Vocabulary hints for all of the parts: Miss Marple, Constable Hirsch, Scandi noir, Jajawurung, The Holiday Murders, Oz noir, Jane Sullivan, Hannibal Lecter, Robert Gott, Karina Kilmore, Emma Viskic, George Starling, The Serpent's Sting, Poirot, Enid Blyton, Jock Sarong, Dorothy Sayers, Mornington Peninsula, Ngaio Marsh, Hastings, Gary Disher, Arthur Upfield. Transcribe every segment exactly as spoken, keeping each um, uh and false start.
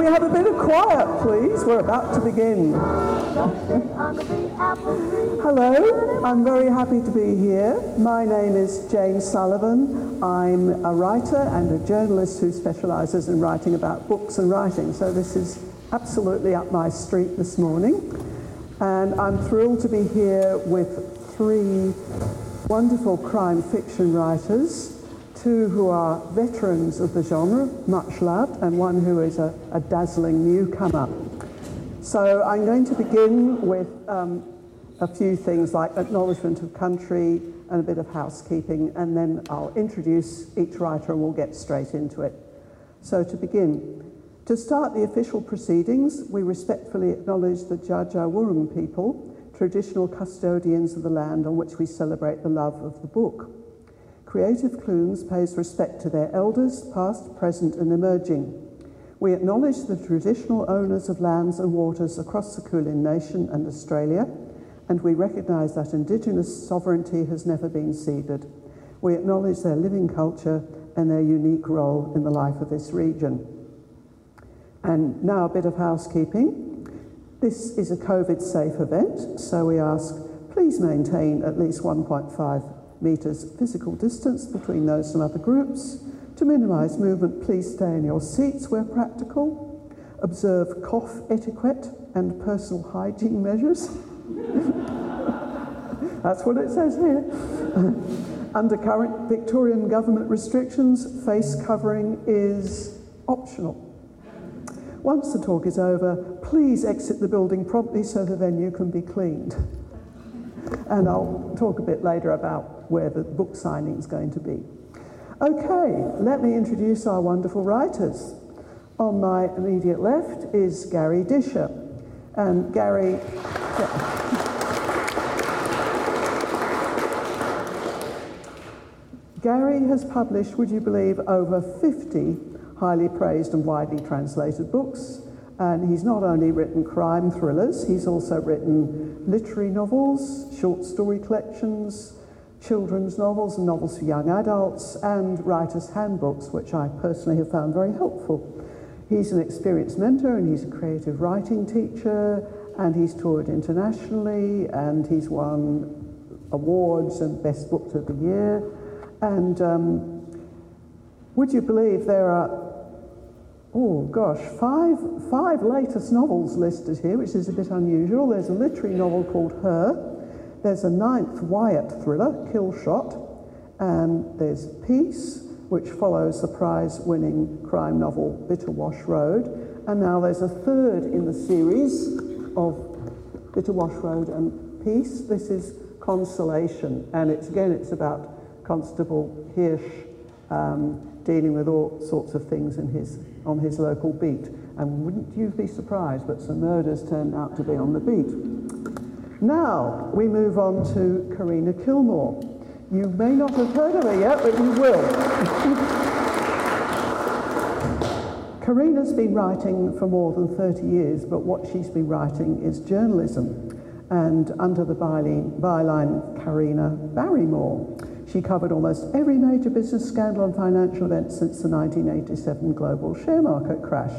we have a bit of quiet, please? We're about to begin. Hello, I'm very happy to be here. My name is Jane Sullivan. I'm a writer and a journalist who specialises in writing about books and writing, so this is absolutely up my street this morning. And I'm thrilled to be here with three wonderful crime fiction writers, two who are veterans of the genre, much loved, and one who is a, a dazzling newcomer. So I'm going to begin with um, a few things like acknowledgement of country and a bit of housekeeping, and then I'll introduce each writer and we'll get straight into it. So to begin, to start the official proceedings, we respectfully acknowledge the Jajawurung people, traditional custodians of the land on which we celebrate the love of the book. Creative Clunes pays respect to their elders, past, present and emerging. We acknowledge the traditional owners of lands and waters across the Kulin Nation and Australia, and we recognise that Indigenous sovereignty has never been ceded. We acknowledge their living culture and their unique role in the life of this region. And now a bit of housekeeping. This is a COVID-safe event, so we ask, please maintain at least one point five metres physical distance between those from other groups. To minimise movement, please stay in your seats where practical. Observe cough etiquette and personal hygiene measures. That's what it says here. Under current Victorian government restrictions, face covering is optional. Once the talk is over, please exit the building promptly so the venue can be cleaned. And I'll talk a bit later about where the book signing is going to be. Okay, let me introduce our wonderful writers. On my immediate left is Gary Disher. And Gary... Gary has published, would you believe, over fifty highly praised and widely translated books. And he's not only written crime thrillers, he's also written literary novels, short story collections, children's novels and novels for young adults, and writer's handbooks, which I personally have found very helpful. He's an experienced mentor and he's a creative writing teacher, and he's toured internationally, and he's won awards and best books of the year. And um, would you believe there are Oh gosh, five five latest novels listed here, which is a bit unusual. There's a literary novel called Her. There's a ninth Wyatt thriller, Kill Shot, and there's Peace, which follows the prize-winning crime novel Bitterwash Road. And now there's a third in the series of Bitterwash Road and Peace. This is Consolation, and it's again it's about Constable Hirsch um, dealing with all sorts of things in his. on his local beat. And wouldn't you be surprised, but some murders turned out to be on the beat. Now, we move on to Karina Kilmore. You may not have heard of her yet, but you will. Karina's been writing for more than thirty years, but what she's been writing is journalism. And under the byline, byline Karina Barrymore, she covered almost every major business scandal and financial event since the nineteen eighty-seven global share market crash.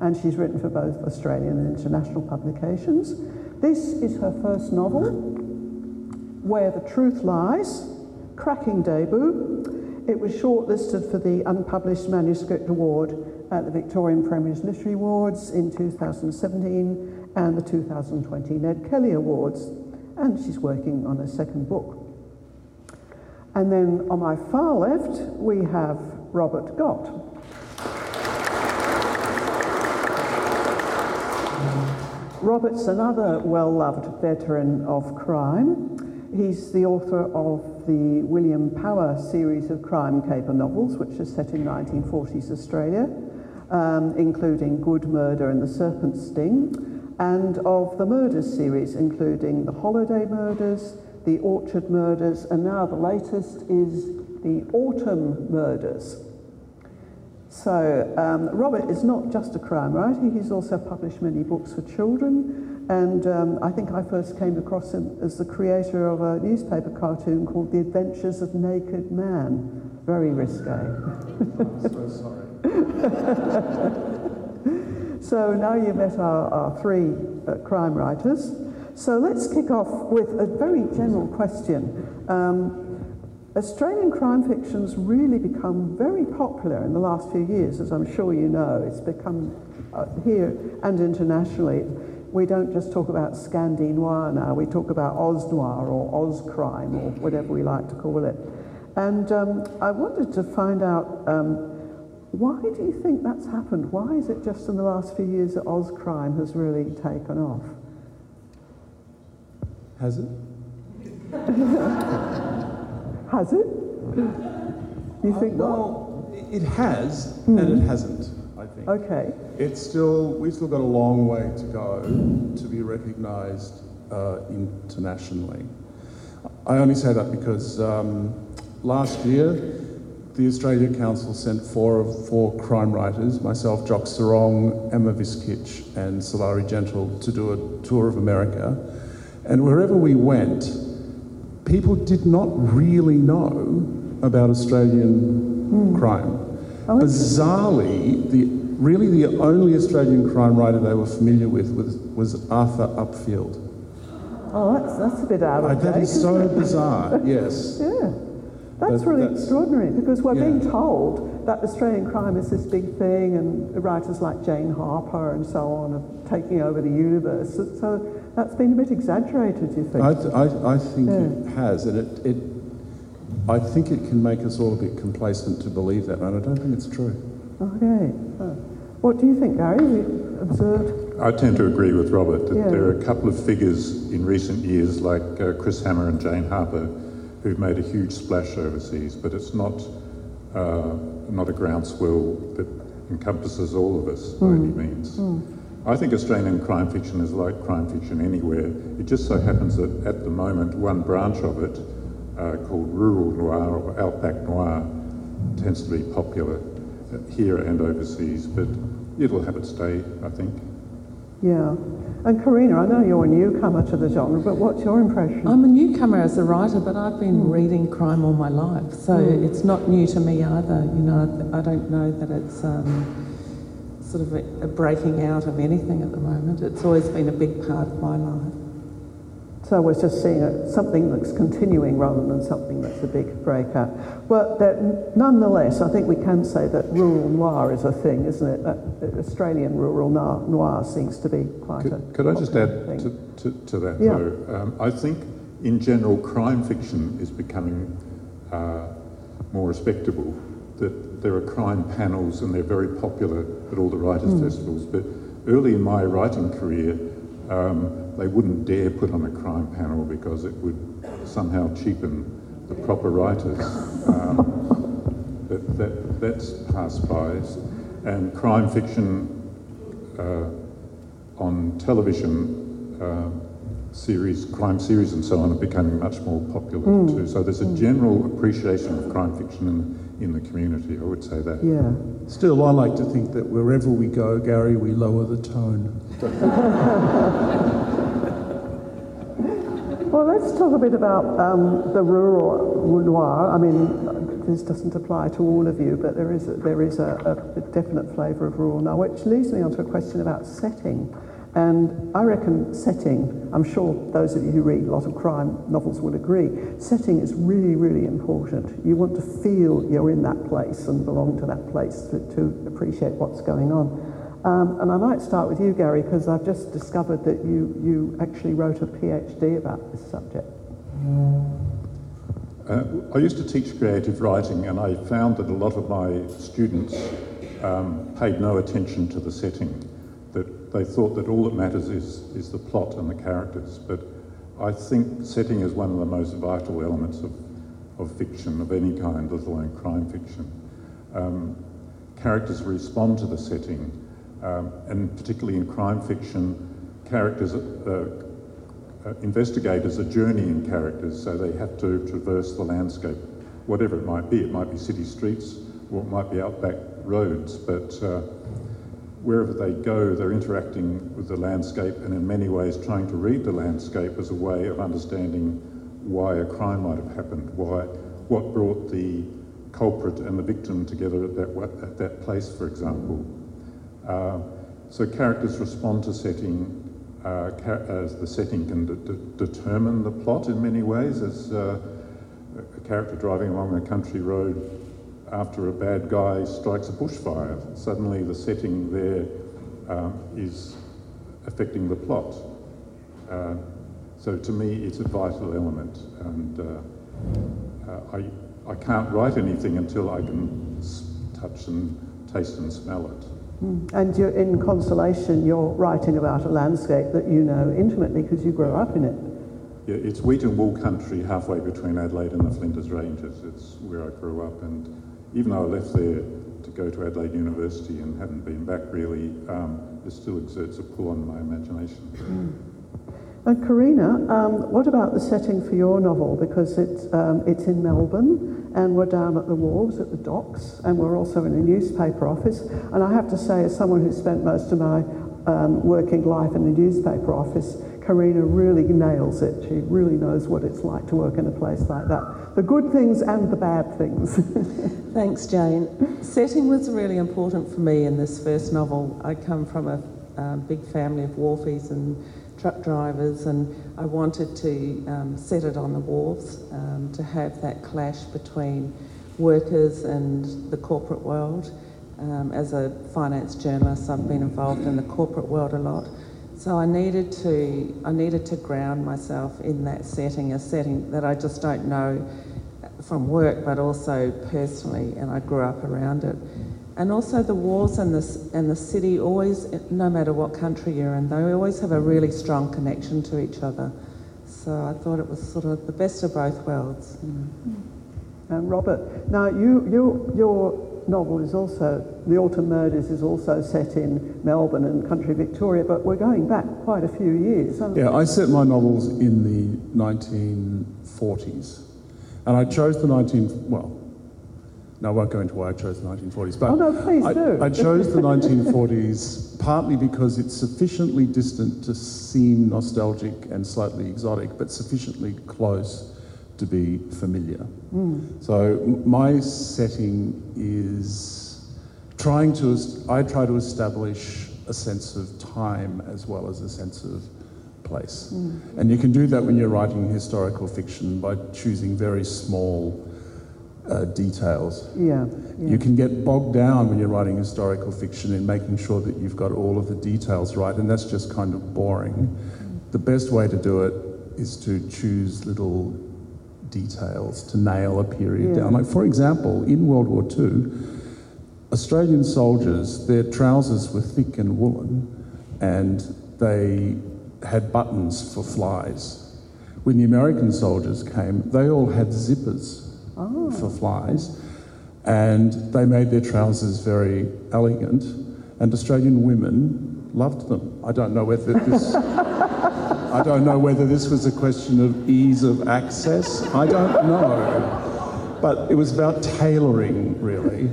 And she's written for both Australian and international publications. This is her first novel, Where the Truth Lies, cracking debut. It was shortlisted for the Unpublished Manuscript Award at the Victorian Premier's Literary Awards in two thousand seventeen and the two thousand twenty Ned Kelly Awards. And she's working on her second book. And then on my far left, we have Robert Gott. Robert's another well-loved veteran of crime. He's the author of the William Power series of crime caper novels, which are set in nineteen forties Australia, um, including Good Murder and The Serpent's Sting, and of the Murders series, including The Holiday Murders, The Orchard Murders, and now the latest is The Autumn Murders. So um, Robert is not just a crime writer, he's also published many books for children, and um, I think I first came across him as the creator of a newspaper cartoon called The Adventures of Naked Man. Very risque. I'm so sorry. So now you met our, our three uh, crime writers. So let's kick off with a very general question. Um, Australian crime fiction's really become very popular in the last few years, as I'm sure you know. It's become uh, here and internationally. We don't just talk about Scandi noir now, we talk about Oz noir or Oz crime or whatever we like to call it. And um, I wanted to find out, um, why do you think that's happened? Why is it just in the last few years that Oz crime has really taken off? Has it? Has it? You think uh, well, not? It has, mm. and it hasn't, I think. Okay. It's still, we've still got a long way to go to be recognised uh, internationally. I only say that because um, last year, the Australia Council sent four of four crime writers, myself, Jock Sarong, Emma Viskic, and Solari Gentle, to do a tour of America. And wherever we went, people did not really know about Australian mm. crime. Oh, Bizarrely, the really the only Australian crime writer they were familiar with was, was Arthur Upfield. Oh, that's that's a bit out of uh, That is so bizarre, yes. Yeah, that's but, really that's, extraordinary, because we're yeah. being told that Australian crime is this big thing, and writers like Jane Harper and so on are taking over the universe. So that's been a bit exaggerated, do you think? I, th- I, I think yeah. it has, and it, it, I think it can make us all a bit complacent to believe that, and I don't think it's true. Okay. Oh. What do you think, Gary? You observed? I tend to agree with Robert that yeah. there are a couple of figures in recent years, like uh, Chris Hammer and Jane Harper, who've made a huge splash overseas, but it's not uh, not a groundswell that encompasses all of us mm. by any means. Mm. I think Australian crime fiction is like crime fiction anywhere. It just so happens that at the moment one branch of it, uh, called rural noir or outback noir, tends to be popular here and overseas, but it'll have its day, I think. Yeah. And Karina, I know you're a newcomer to the genre, but what's your impression? I'm a newcomer as a writer, but I've been mm. reading crime all my life, so mm. it's not new to me either. You know, I don't know that it's... Um, sort of a, a breaking out of anything at the moment. It's always been a big part of my life. So we're just seeing a, something that's continuing rather than something that's a big breakout. But that, nonetheless, I think we can say that rural noir is a thing, isn't it? That Australian rural noir, noir seems to be quite could, a... Could I just add to, to, to that, yeah. though? Um, I think, in general, crime fiction is becoming uh, more respectable. That there are crime panels and they're very popular at all the writers' mm. festivals, but early in my writing career um, they wouldn't dare put on a crime panel because it would somehow cheapen the proper writers. Um, that, that that's passed by. And crime fiction uh, on television uh, series, crime series and so on are becoming much more popular mm. too. So there's a general appreciation of crime fiction and in the community, I would say that. Yeah. Still, I like to think that wherever we go, Gary, we lower the tone. Well, let's talk a bit about um, the rural noir. I mean, this doesn't apply to all of you, but there is a, there is a, a definite flavour of rural noir, which leads me on to a question about setting. And I reckon setting, I'm sure those of you who read a lot of crime novels will agree, setting is really, really important. You want to feel you're in that place and belong to that place to, to appreciate what's going on. Um, and I might start with you, Gary, because I've just discovered that you, you actually wrote a PhD about this subject. Uh, I used to teach creative writing, and I found that a lot of my students um, paid no attention to the setting. That they thought that all that matters is, is the plot and the characters, but I think setting is one of the most vital elements of, of fiction of any kind, let alone crime fiction. Um, characters respond to the setting, um, and particularly in crime fiction, characters, uh, uh, investigators are journeying characters, so they have to traverse the landscape, whatever it might be. It might be city streets, or it might be outback roads, but uh, wherever they go, they're interacting with the landscape and in many ways trying to read the landscape as a way of understanding why a crime might have happened, why, what brought the culprit and the victim together at that, at that place, for example. Uh, So characters respond to setting, uh, as the setting can de- de- determine the plot in many ways. As uh, a character driving along a country road after a bad guy strikes a bushfire, suddenly the setting there um, is affecting the plot. Uh, so to me, it's a vital element, and uh, uh, I I can't write anything until I can touch and taste and smell it. Mm. And you're in Consolation, you're writing about a landscape that you know intimately because you grow up in it. Yeah, it's wheat and wool country halfway between Adelaide and the Flinders Ranges. It's where I grew up, and even though I left there to go to Adelaide University and haven't been back really, um, it still exerts a pull on my imagination. And Karina, um, what about the setting for your novel? Because it's um, it's in Melbourne, and we're down at the wharves, at the docks, and we're also in a newspaper office. And I have to say, as someone who spent most of my um, working life in a newspaper office, Karina really nails it. She really knows what it's like to work in a place like that. The good things and the bad things. Thanks, Jane. Setting was really important for me in this first novel. I come from a uh, big family of wharfies and truck drivers, and I wanted to um, set it on the wharves, um, to have that clash between workers and the corporate world. Um, as a finance journalist, I've been involved in the corporate world a lot, so I needed to I needed to ground myself in that setting, a setting that I just don't know from work, but also personally, and I grew up around it. And also the wars and the, and the city always, no matter what country you're in, they always have a really strong connection to each other. So I thought it was sort of the best of both worlds. Mm. And Robert, now you, you your novel is also, The Autumn Murders is also set in Melbourne and country Victoria, but we're going back quite a few years. Yeah, I set my novels in the nineteen forties. And I chose the nineteen, well, No, I won't go into why I chose the nineteen forties, but oh, no, please I, do. I chose the nineteen forties partly because it's sufficiently distant to seem nostalgic and slightly exotic, but sufficiently close to be familiar. Mm. So my setting is trying to, I try to establish a sense of time as well as a sense of place. Mm. And you can do that when you're writing historical fiction by choosing very small Uh, details. Yeah, yeah. You can get bogged down when you're writing historical fiction in making sure that you've got all of the details right, and that's just kind of boring. Mm. The best way to do it is to choose little details to nail a period yeah. down. Like, for example, in World War Two, Australian soldiers, their trousers were thick and woolen, and they had buttons for flies. When the American soldiers came, they all had zippers. Oh. For flies, and they made their trousers very elegant, and Australian women loved them. I don't know whether this I don't know whether this was a question of ease of access. I don't know. But it was about tailoring, really.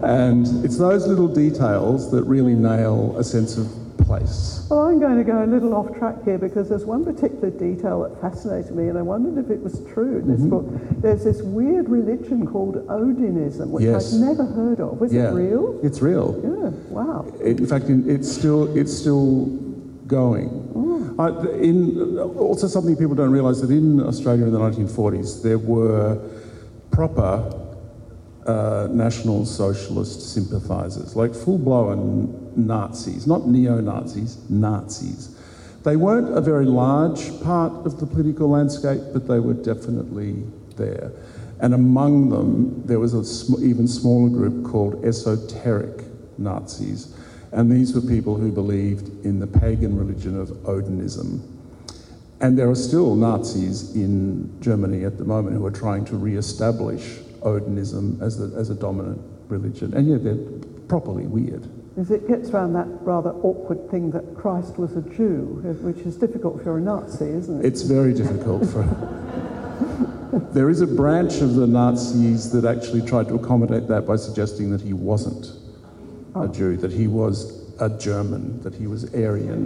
And it's those little details that really nail a sense of place. Well, I'm going to go a little off track here, because there's one particular detail that fascinated me, and I wondered if it was true in this mm-hmm. book. There's this weird religion called Odinism, which yes. I've never heard of. Was yeah. it real? It's real. Yeah. Wow. It, in fact, it's still it's still going. Mm. I, in also something people don't realise, that in Australia in the nineteen forties there were proper Uh, National Socialist sympathisers, like full-blown Nazis, not neo-Nazis, Nazis. They weren't a very large part of the political landscape, but they were definitely there. And among them, there was an sm- even smaller group called esoteric Nazis, and these were people who believed in the pagan religion of Odinism. And there are still Nazis in Germany at the moment who are trying to re-establish Odinism as a, as a dominant religion, and yet they're properly weird. Because it gets around that rather awkward thing that Christ was a Jew, which is difficult if you're a Nazi, isn't it? It's very difficult for... There is a branch of the Nazis that actually tried to accommodate that by suggesting that he wasn't oh. a Jew, that he was a German, that he was Aryan.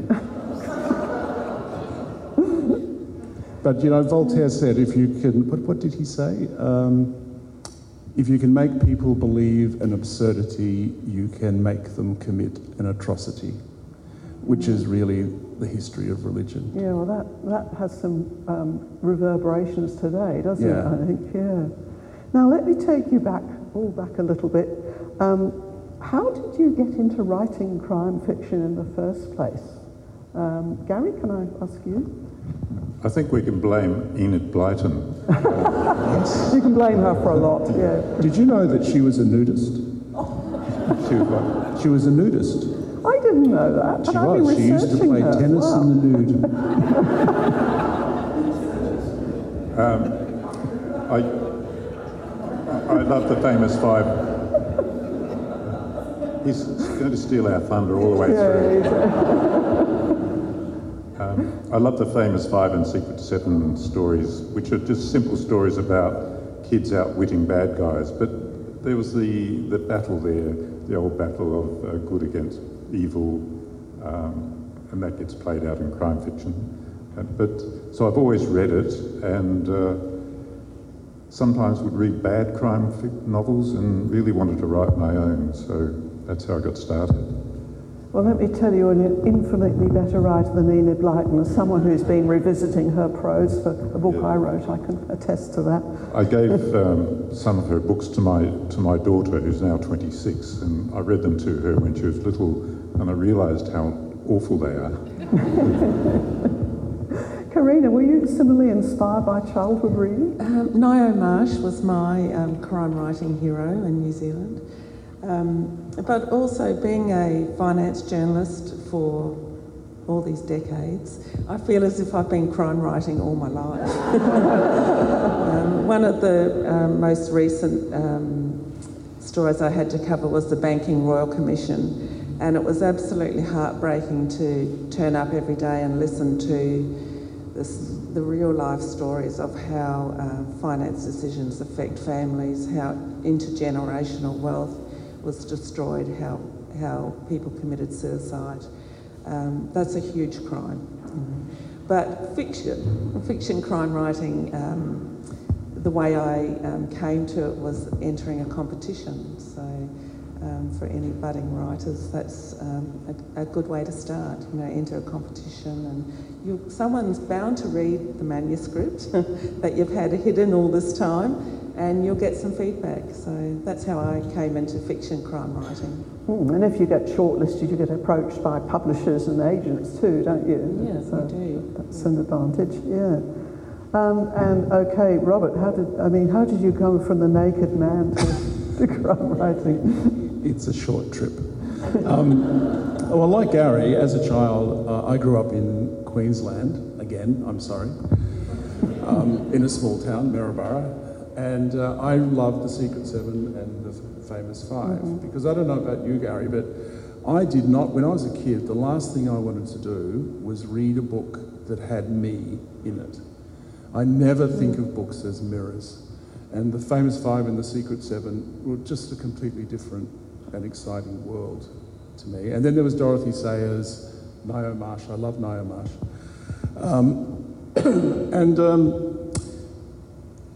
But, you know, Voltaire said, if you can... What, what did he say? Um... If you can make people believe an absurdity, you can make them commit an atrocity. which is really the history of religion. Yeah, well, that, that has some um, reverberations today, doesn't yeah. it, I think? Yeah. Now, let me take you back, all back a little bit. Um, how did you get into writing crime fiction in the first place? Um, Gary, can I ask you? I think we can blame Enid Blyton. You can blame her for a lot, yeah. Did you know that she was a nudist? She was like, she was a nudist. I didn't know that. She I've was. Been she used to play her. tennis wow. in the nude. um, I I love the famous five. He's going to steal our thunder all the way yeah, through. Yeah. um, I love the famous five and secret seven stories, which are just simple stories about kids outwitting bad guys, but. There was the, the battle there, the old battle of uh, good against evil, um, and that gets played out in crime fiction. And, but so I've always read it, and uh, sometimes would read bad crime fic- novels and really wanted to write my own, so that's how I got started. Well, let me tell you, an infinitely better writer than Enid Blyton, as someone who's been revisiting her prose for a book yeah. I wrote, I can attest to that. I gave um, some of her books to my to my daughter, who's now twenty-six, and I read them to her when she was little, and I realised how awful they are. Karina, were you similarly inspired by childhood reading? Um, Ngaio Marsh was my um, crime writing hero in New Zealand. Um, but also being a finance journalist for all these decades, I feel as if I've been crime writing all my life. um, one of the um, most recent um, stories I had to cover was the Banking Royal Commission, and it was absolutely heartbreaking to turn up every day and listen to this, the real life stories of how uh, finance decisions affect families, how intergenerational wealth was destroyed, how how people committed suicide. Um, that's a huge crime. Mm-hmm. But fiction, fiction crime writing, um, the way I um, came to it was entering a competition. So um, for any budding writers, that's um, a, a good way to start. You know, enter a competition and you, someone's bound to read the manuscript that you've had hidden all this time, and you'll get some feedback. So that's how I came into fiction crime writing. Mm, and if you get shortlisted, you get approached by publishers and agents too, don't you? Yes, so I do. That's an advantage, yeah. Um, and okay, Robert, how did I mean? How did you come from the Naked Man to, to crime writing? It's a short trip. Um, well, like Gary, as a child, uh, I grew up in Queensland. Again, I'm sorry, um, in a small town, Maryborough. And uh, I love the Secret Seven and the f- famous five, mm-hmm. because I don't know about you, Gary, but I did not, when I was a kid, the last thing I wanted to do was read a book that had me in it. I never mm-hmm. think of books as mirrors. And the famous five and the Secret Seven were just a completely different and exciting world to me. And then there was Dorothy Sayers, Ngaio Marsh. I love Ngaio Marsh. Um, and... Um,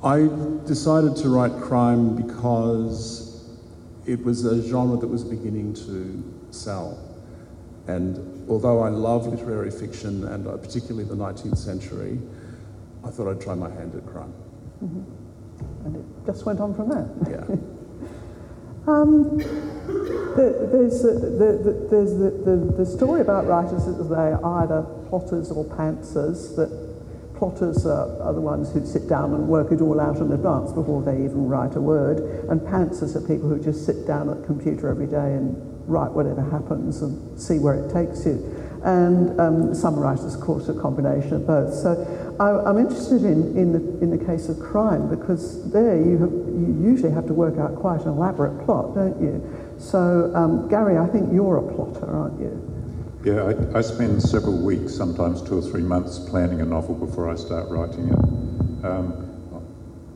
I decided to write crime because it was a genre that was beginning to sell. And although I love literary fiction, and particularly the nineteenth century, I thought I'd try my hand at crime. Mm-hmm. And it just went on from there. Yeah. um, the, there's, uh, the, the, there's the, the, the story about writers is they're either plotters or pantsers. That Plotters are, are the ones who sit down and work it all out in advance before they even write a word, and pantsers are people who just sit down at the computer every day and write whatever happens and see where it takes you. And um, some writers, of course, a combination of both. So I, I'm interested in, in, the, in the case of crime, because there you, have, you usually have to work out quite an elaborate plot, don't you? So um, Gary, I think you're a plotter, aren't you? Yeah, I, I spend several weeks, sometimes two or three months, planning a novel before I start writing it. Um,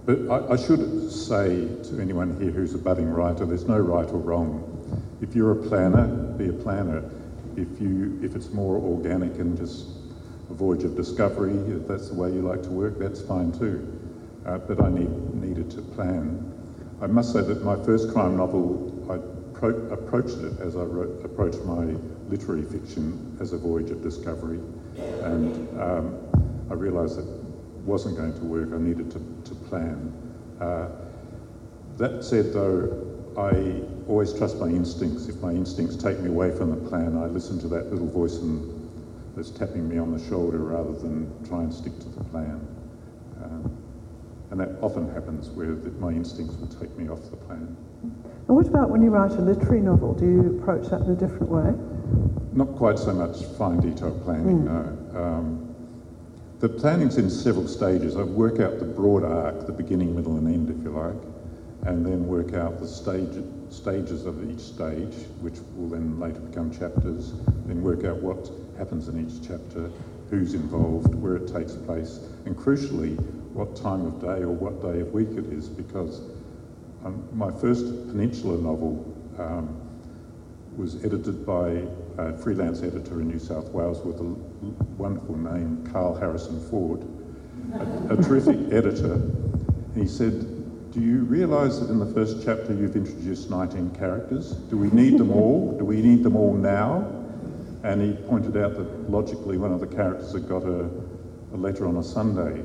but I, I should say to anyone here who's a budding writer, there's no right or wrong. If you're a planner, be a planner. If you, if it's more organic and just a voyage of discovery, if that's the way you like to work, that's fine too. Uh, but I need, needed to plan. I must say that my first crime novel, I appro- approached it as I wrote, approached my literary fiction as a voyage of discovery, and um, I realised that wasn't going to work. I needed to, to plan. Uh, that said, though, I always trust my instincts. If my instincts take me away from the plan, I listen to that little voice in, that's tapping me on the shoulder rather than try and stick to the plan. Um, and that often happens where the, my instincts will take me off the plan. And what about when you write a literary novel? Do you approach that in a different way? Not quite so much fine detail planning, mm. no. Um, The planning's in several stages. I work out the broad arc, the beginning, middle and end, if you like, and then work out the stage, stages of each stage, which will then later become chapters, then work out what happens in each chapter, who's involved, where it takes place, and crucially, what time of day or what day of week it is, because um, my first Peninsula novel um, was edited by a freelance editor in New South Wales with a wonderful name, Carl Harrison Ford, a, a terrific editor. He said, do you realise that in the first chapter you've introduced nineteen characters? Do we need them all? Do we need them all now? And he pointed out that logically one of the characters had got a, a letter on a Sunday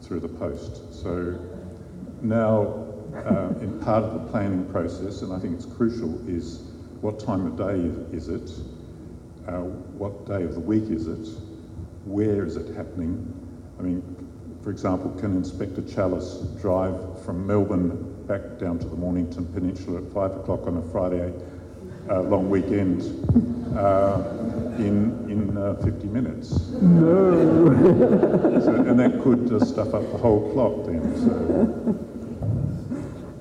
through the post. So now uh, in part of the planning process, and I think it's crucial, is what time of day is it? Uh, what day of the week is it? Where is it happening? I mean, for example, can Inspector Challis drive from Melbourne back down to the Mornington Peninsula at five o'clock on a Friday uh, long weekend uh, in in uh, fifty minutes? No. So, and that could uh, stuff up the whole plot then. So.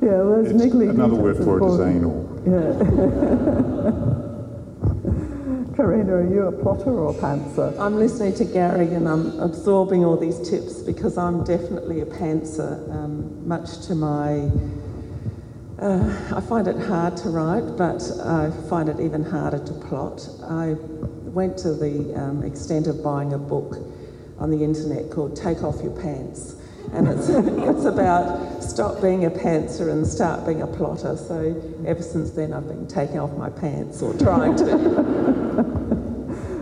Yeah, well, it's another word for it is anal. Yeah. Karina, are you a plotter or a pantser? I'm listening to Gary and I'm absorbing all these tips because I'm definitely a pantser, um, much to my... Uh, I find it hard to write, but I find it even harder to plot. I went to the um, extent of buying a book on the internet called Take Off Your Pants. And it's it's about stop being a pantser and start being a plotter. So ever since then I've been taking off my pants or trying to.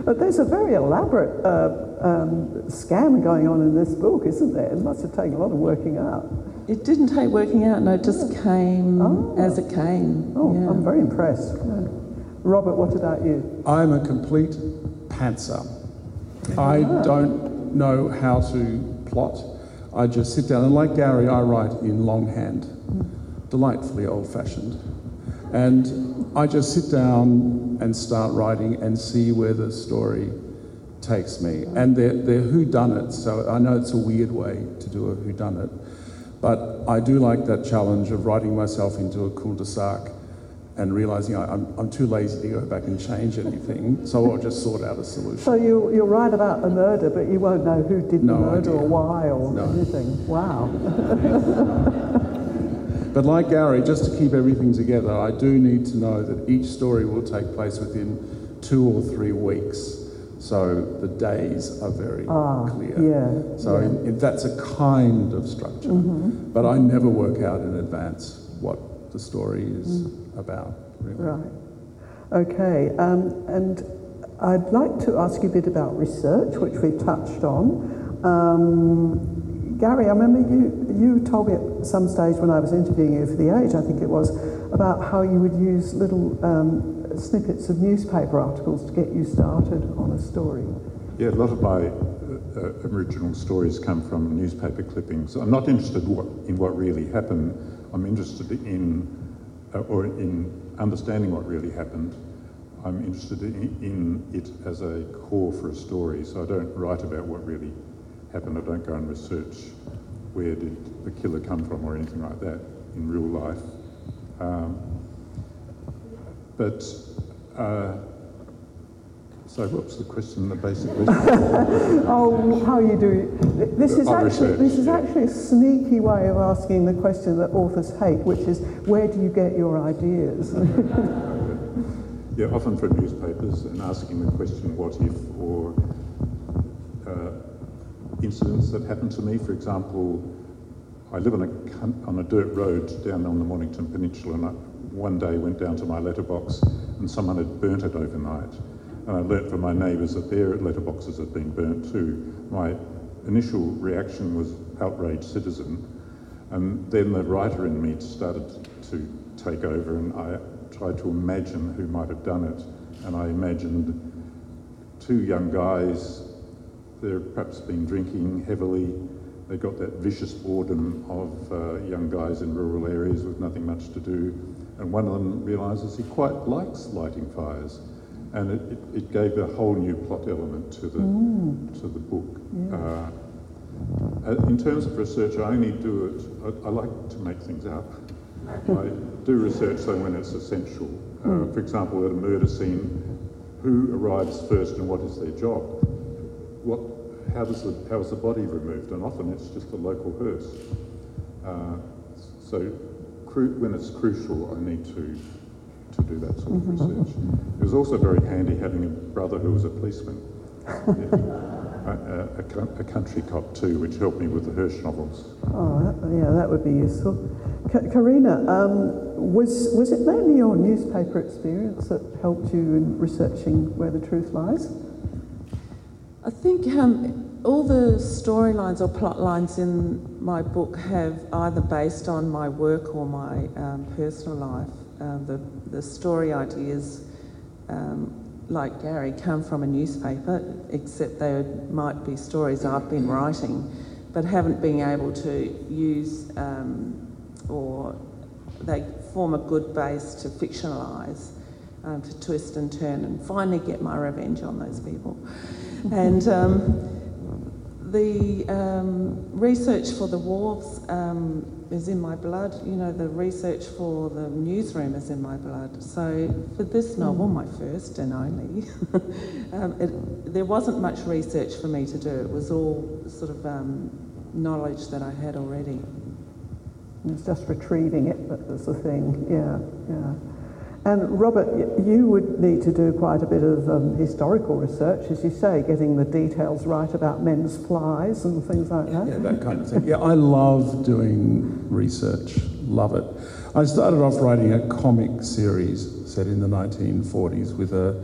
But there's a very elaborate uh, um, scam going on in this book, isn't there? It must have taken a lot of working out. It didn't take working out, no, it just yeah. came oh. as it came. Oh, yeah. I'm very impressed. Yeah. Robert, what about you? I'm a complete pantser. Oh. I don't know how to plot. I just sit down, and like Gary, I write in longhand, delightfully old-fashioned. And I just sit down and start writing and see where the story takes me. And they're, they're whodunits, so I know it's a weird way to do a whodunit, but I do like that challenge of writing myself into a cul-de-sac and realising I'm, I'm too lazy to go back and change anything, so I'll just sort out a solution. So you, you'll write about a murder, but you won't know who did no the murder idea. or why or no. anything. Wow. But like Gary, just to keep everything together, I do need to know that each story will take place within two or three weeks. So the days are very ah, clear. Yeah, so yeah. In, in, that's a kind of structure. Mm-hmm. But I never work out in advance what the story is mm. about, really. Right. Okay, um, and I'd like to ask you a bit about research, which we touched on. Um, Gary, I remember you, you told me at some stage when I was interviewing you for The Age, I think it was, about how you would use little um, snippets of newspaper articles to get you started on a story. Yeah, a lot of my uh, original stories come from newspaper clippings. I'm not interested what, in what really happened. I'm interested in, uh, or in understanding what really happened. I'm interested in, in it as a core for a story, so I don't write about what really happened. I don't go and research where did the killer come from or anything like that in real life. Um, but, uh, so what was the question, the basic question? Oh, how you do it. This is, actually, this is actually a sneaky way of asking the question that authors hate, which is, where do you get your ideas? Yeah, often from newspapers, and asking the question, what if, or uh, incidents that happened to me. For example, I live on a, on a dirt road down on the Mornington Peninsula, and I, one day went down to my letterbox and someone had burnt it overnight. And I learnt from my neighbours that their letterboxes had been burnt too. My initial reaction was outraged citizen. And then the writer in me started to take over, and I tried to imagine who might have done it. And I imagined two young guys, they've perhaps been drinking heavily. They got that vicious boredom of uh, young guys in rural areas with nothing much to do. And one of them realises he quite likes lighting fires. And it, it, it gave a whole new plot element to the mm. to the book. Yeah. Uh, in terms of research, I only do it, I, I like to make things up. I do research though when it's essential. Mm. Uh, for example, at a murder scene, who arrives first and what is their job? What? How does the, how is the body removed? And often it's just a local hearse. Uh, so cru- when it's crucial, I need to to do that sort of mm-hmm. research. It was also very handy having a brother who was a policeman. Yeah. A, a, a country cop too, which helped me with the Hirsch novels. Oh, that, yeah, that would be useful. Ka- Karina, um, was was it mainly your newspaper experience that helped you in researching Where the Truth Lies? I think um, all the storylines or plot lines in my book have either based on my work or my um, personal life. Uh, the the story ideas. Um, like Gary, come from a newspaper, except they might be stories I've been writing, but haven't been able to use, um, or they form a good base to fictionalise, um, to twist and turn and finally get my revenge on those people. And um, the um, research for the wharves um, is in my blood, you know, the research for the newsroom is in my blood. So for this novel, my first and only, um, it, there wasn't much research for me to do. It was all sort of um, knowledge that I had already. It's just retrieving it that was the thing, yeah, yeah. And Robert, you would need to do quite a bit of um, historical research, as you say, getting the details right about men's flies and things like that. Yeah, that kind of thing. Yeah, I love doing research, love it. I started off writing a comic series set in the nineteen forties with a,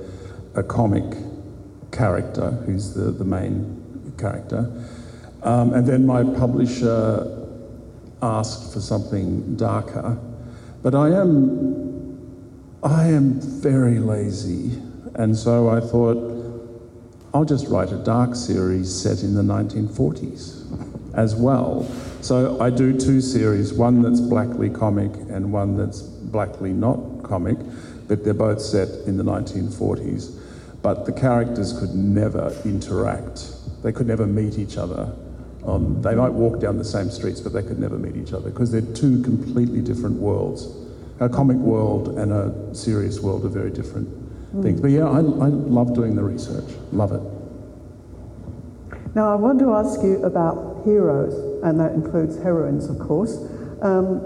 a comic character who's the, the main character. Um, and then my publisher asked for something darker, but I am... I am very lazy, and so I thought, I'll just write a dark series set in the nineteen forties as well. So I do two series, one that's blackly comic and one that's blackly not comic, but they're both set in the nineteen forties. But the characters could never interact. They could never meet each other. Um, they might walk down the same streets, but they could never meet each other because they're two completely different worlds. A comic world and a serious world are very different mm. things. But yeah, I, I love doing the research, love it. Now I want to ask you about heroes, and that includes heroines, of course. Um,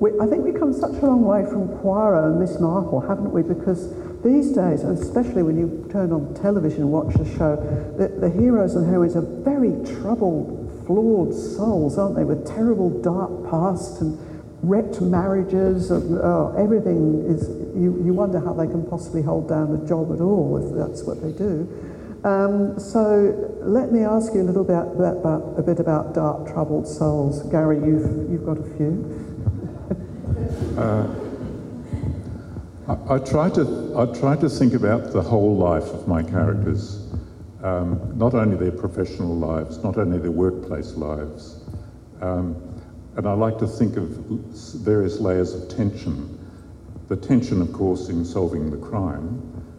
we, I think we've come such a long way from Poirot and Miss Marple, haven't we? Because these days, especially when you turn on television and watch a show, the, the heroes and heroines are very troubled, flawed souls, aren't they? With terrible dark pasts and wrecked marriages, and oh, everything is, you, you wonder how they can possibly hold down a job at all if that's what they do. Um, so let me ask you a little bit about, about a bit about dark, troubled souls. Gary, you've you've got a few. uh, I, I try to I try to think about the whole life of my characters, um, not only their professional lives, not only their workplace lives. Um, And I like to think of various layers of tension. The tension, of course, in solving the crime,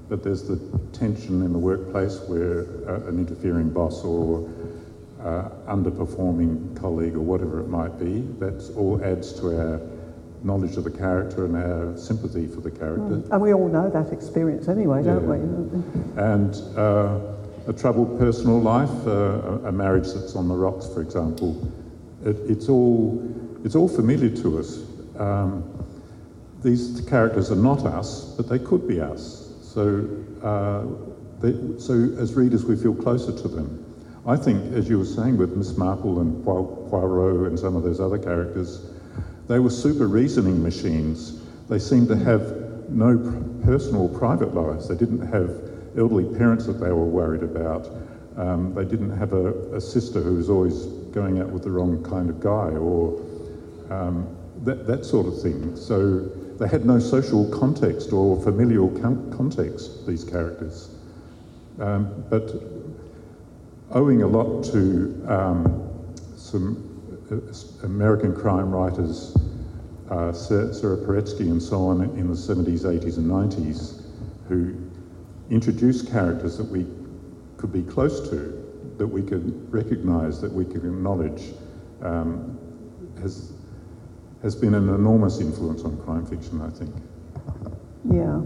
but there's the tension in the workplace where uh, an interfering boss or uh, underperforming colleague or whatever it might be, that all adds to our knowledge of the character and our sympathy for the character. Mm. And we all know that experience anyway, don't yeah. we? And uh, a troubled personal life, uh, a marriage that's on the rocks, for example, It, it's all it's all familiar to us. Um, these characters are not us, but they could be us. So, uh, they, so as readers, we feel closer to them. I think, as you were saying, with Miss Marple and Poirot and some of those other characters, they were super reasoning machines. They seemed to have no personal private lives. They didn't have elderly parents that they were worried about. Um, they didn't have a, a sister who was always going out with the wrong kind of guy, or um, that, that sort of thing. So they had no social context or familial com- context, these characters. Um, but owing a lot to um, some American crime writers, uh, Sarah Paretsky and so on, in the seventies, eighties and nineties, who introduced characters that we could be close to, that we could recognise, that we could acknowledge, um, has has been an enormous influence on crime fiction, I think. Yeah.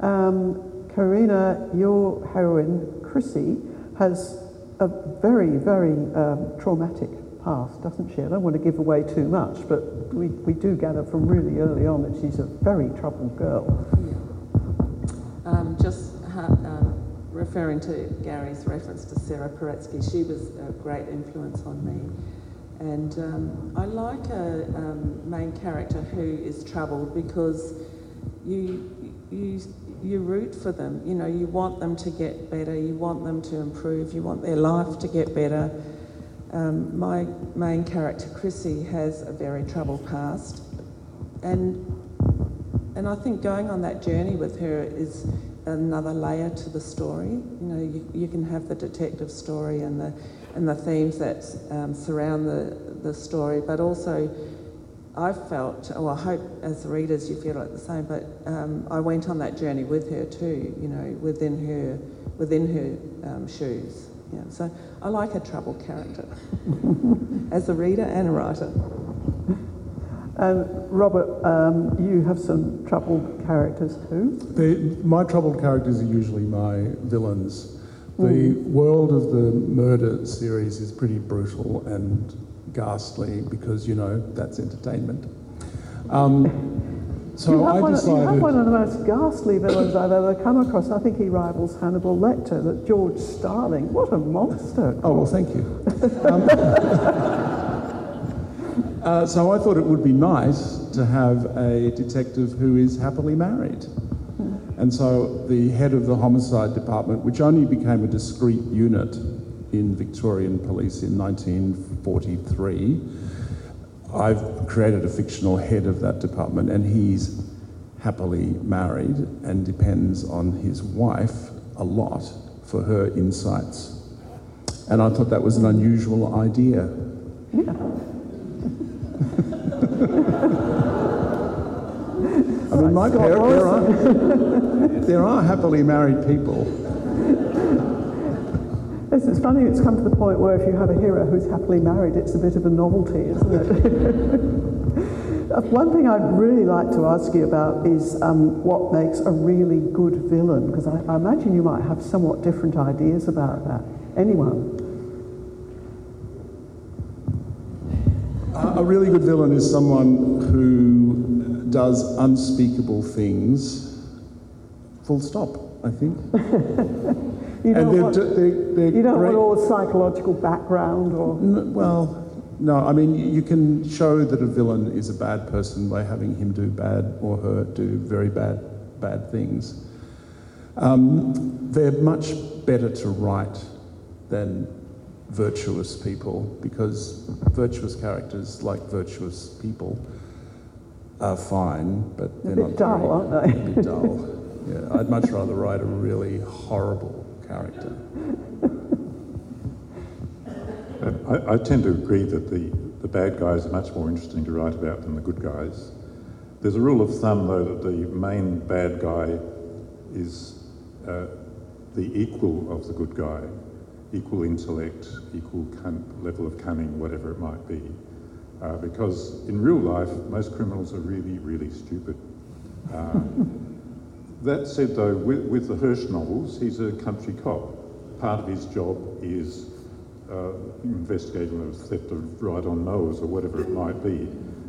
Um, Karina, your heroine, Chrissy, has a very, very um, traumatic past, doesn't she? I don't want to give away too much, but we, we do gather from really early on that she's a very troubled girl. Yeah. Um, just ha- um, referring to Gary's reference to Sarah Paretsky, she was a great influence on me. And um, I like a um, main character who is troubled, because you you you root for them. You know, you want them to get better, you want them to improve, you want their life to get better. Um, my main character, Chrissy, has a very troubled past, and and I think going on that journey with her is another layer to the story. You know, you, you can have the detective story and the and the themes that um, surround the the story, but also I felt, or I hope as readers you feel like the same, but um, I went on that journey with her too, you know, within her within her um, shoes. Yeah, so I like a troubled character as a reader and a writer. Um, Robert, um, you have some troubled characters too. They, my troubled characters are usually my villains. Mm. The world of the murder series is pretty brutal and ghastly because, you know, that's entertainment. Um, so you have I one, decided. You have one of the most ghastly villains I've ever come across. I think he rivals Hannibal Lecter. That George Starling. What a monster! Oh well, thank you. Um, Uh, so I thought it would be nice to have a detective who is happily married. And so the head of the homicide department, which only became a discrete unit in Victorian police in nineteen forty-three, I've created a fictional head of that department, and he's happily married and depends on his wife a lot for her insights. And I thought that was an unusual idea. Yeah. I mean, my there, there are there are happily married people. Yes, it's funny. It's come to the point where if you have a hero who's happily married, it's a bit of a novelty, isn't it? One thing I'd really like to ask you about is um, what makes a really good villain, because I, I imagine you might have somewhat different ideas about that. Anyone? A really good villain is someone who does unspeakable things, full stop, I think. you, don't they're, want, they're, they're you don't great. want all psychological background or... N- well, no, I mean, you can show that a villain is a bad person by having him do bad, or her do very bad, bad things. Um, they're much better to write than virtuous people, because virtuous characters, like virtuous people, are fine, but they're a bit not dull, very, aren't they? A bit dull. Yeah, I'd much rather write a really horrible character. I, I tend to agree that the, the bad guys are much more interesting to write about than the good guys. There's a rule of thumb, though, that the main bad guy is uh, the equal of the good guy. Equal intellect, equal cun- level of cunning, whatever it might be. Uh, because in real life, most criminals are really, really stupid. Uh, that said, though, with, with the Hirsch novels, he's a country cop. Part of his job is uh, investigating the theft of ride-on mowers or whatever it might be.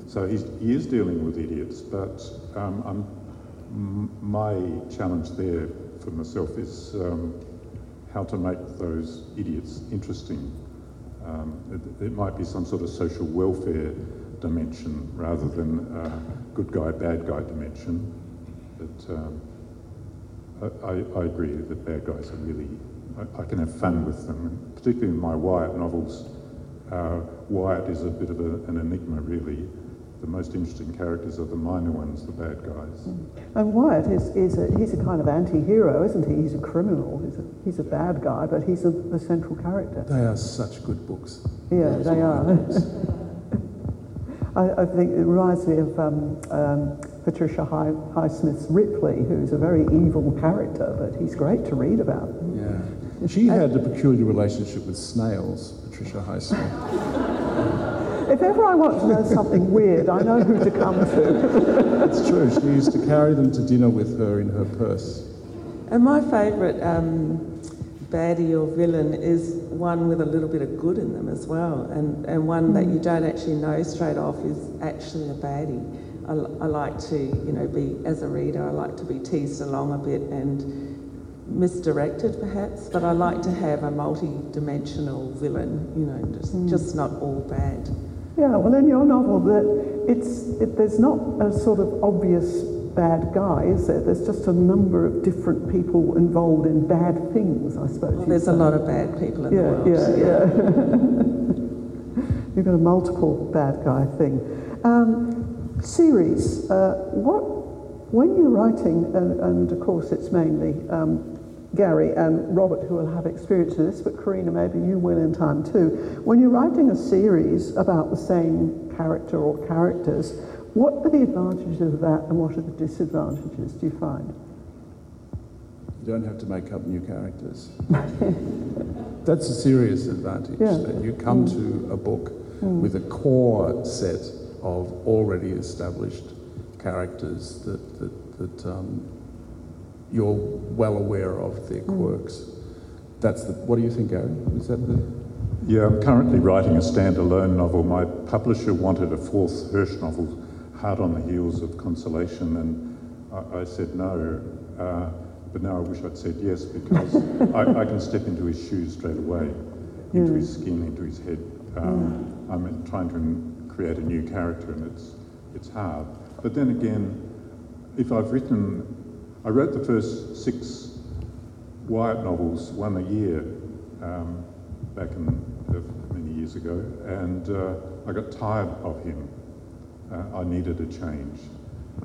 So he's, he is dealing with idiots, but um, I'm, m- my challenge there for myself is um, how to make those idiots interesting. Um, it, it might be some sort of social welfare dimension rather than uh, good guy, bad guy dimension. But um, I, I agree that bad guys are really, I, I can have fun with them, and particularly in my Wyatt novels. Uh, Wyatt is a bit of a, an enigma, really. The most interesting characters are the minor ones, the bad guys. And Wyatt is, is a, he's a kind of anti-hero, isn't he? He's a criminal, he's a, he's a bad guy, but he's a, a central character. They are such good books. Yeah, they are. I, I think it reminds me of um, um, Patricia High, Highsmith's Ripley, who's a very evil character, but he's great to read about. Yeah. She had a peculiar relationship with snails, Patricia Highsmith. If ever I want to know something weird, I know who to come to. It's true. She used to carry them to dinner with her in her purse. And my favourite um, baddie or villain is one with a little bit of good in them as well, and, and one mm. that you don't actually know straight off is actually a baddie. I, I like to, you know, be, as a reader, I like to be teased along a bit and misdirected perhaps, but I like to have a multi-dimensional villain, you know, just, mm. just not all bad. Yeah, well, in your novel, that it's it, there's not a sort of obvious bad guy, is there? There's just a number of different people involved in bad things, I suppose. Well, there's say. a lot of bad people in yeah, the world. Yeah, yeah, yeah. You've got a multiple bad guy thing. Um, series. Uh, what when you're writing, and, and of course it's mainly um, Gary and Robert who will have experience in this, but Karina, maybe you will in time too. When you're writing a series about the same character or characters, what are the advantages of that and what are the disadvantages, do you find? You don't have to make up new characters. That's a serious advantage, yeah. that you come mm. to a book mm. with a core set of already established characters that, that, that um, you're well aware of their quirks. That's the, what do you think, Gary? Is that the... Yeah, I'm currently writing a standalone novel. My publisher wanted a fourth Hirsch novel, hard on the heels of Consolation, and I, I said no. Uh, but now I wish I'd said yes, because I, I can step into his shoes straight away, into mm. his skin, into his head. Um, mm. I'm trying to create a new character, and it's it's hard. But then again, if I've written... I wrote the first six Wyatt novels, one a year, um, back in uh, many years ago, and uh, I got tired of him. Uh, I needed a change.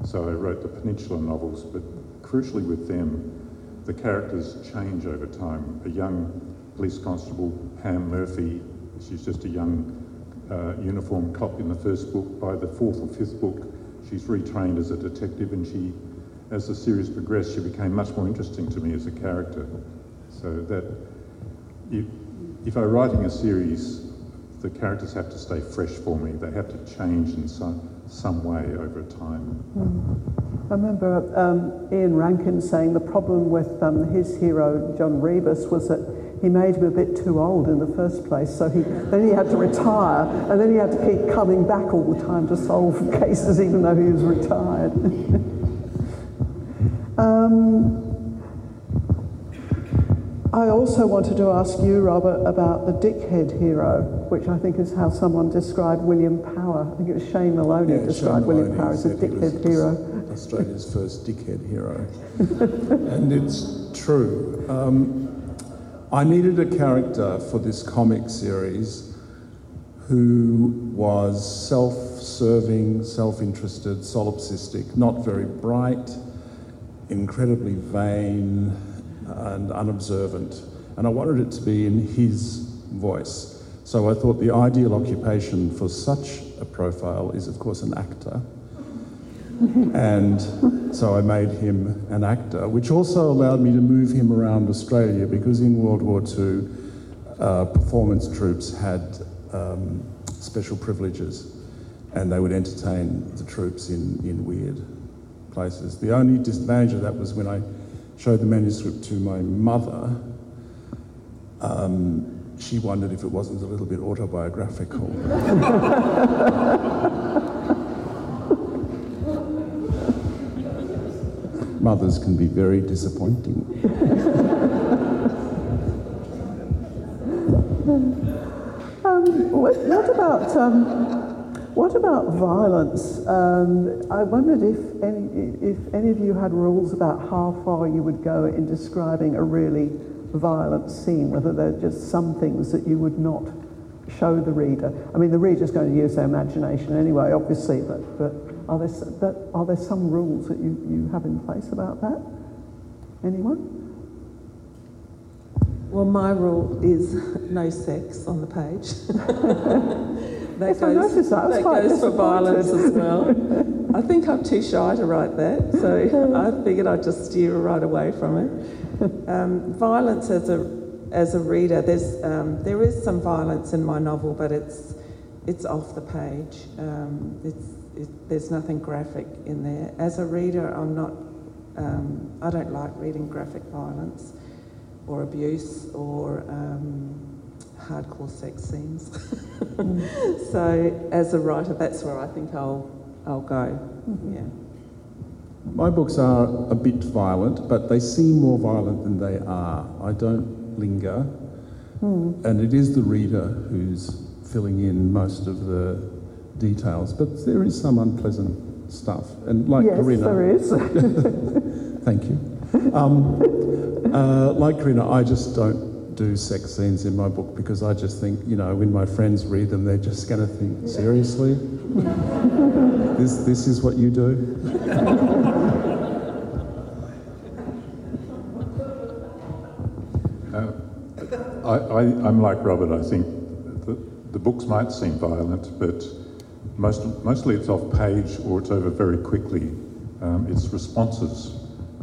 So I wrote the Peninsula novels, but crucially with them, the characters change over time. A young police constable, Pam Murphy, she's just a young uh, uniformed cop in the first book. By the fourth or fifth book, she's retrained as a detective, and she as the series progressed, she became much more interesting to me as a character. So that if, if I'm writing a series, the characters have to stay fresh for me. They have to change in some some way over time. Mm. I remember um, Ian Rankin saying the problem with um, his hero, John Rebus, was that he made him a bit too old in the first place, so he then he had to retire, and then he had to keep coming back all the time to solve cases even though he was retired. Um, I also wanted to ask you, Robert, about the dickhead hero, which I think is how someone described William Power. I think it was Shane Maloney yeah, described Shane William Maloney Power as a dickhead hero. Australia's first dickhead hero. And it's true. Um, I needed a character for this comic series who was self-serving, self-interested, solipsistic, not very bright, incredibly vain and unobservant, and I wanted it to be in his voice. So I thought the ideal occupation for such a profile is, of course, an actor. And so I made him an actor, which also allowed me to move him around Australia, because in World War Two, uh, performance troops had um, special privileges, and they would entertain the troops in, in weird places. The only disadvantage of that was when I showed the manuscript to my mother, um, she wondered if it wasn't a little bit autobiographical. Mothers can be very disappointing. um, what about um, What about violence? Um, I wondered if any, if any of you had rules about how far you would go in describing a really violent scene, whether there are just some things that you would not show the reader. I mean, the reader's going to use their imagination anyway, obviously, but, but are there that, are there some rules that you, you have in place about that? Anyone? Well, my rule is no sex on the page. that yes, goes, I noticed that. That goes for violence as well. I think I'm too shy to write that, so I figured I'd just steer right away from it. Um, violence as a as a reader, there's um, there is some violence in my novel, but it's it's off the page. Um, it's it, there's nothing graphic in there. As a reader, I'm not. Um, I don't like reading graphic violence. Or abuse, or um, hardcore sex scenes. mm. So, as a writer, that's where I think I'll I'll go. Mm-hmm. Yeah. My books are a bit violent, but they seem more violent than they are. I don't linger, mm. and it is the reader who's filling in most of the details. But there is some unpleasant stuff, and like yes, Karina, there is. Thank you. Um, uh, like Karina, I just don't do sex scenes in my book because I just think, you know, when my friends read them, they're just going to think, seriously? this this is what you do? uh, I, I, I'm like Robert, I think the, the books might seem violent, but most, mostly it's off page or it's over very quickly. Um, it's responses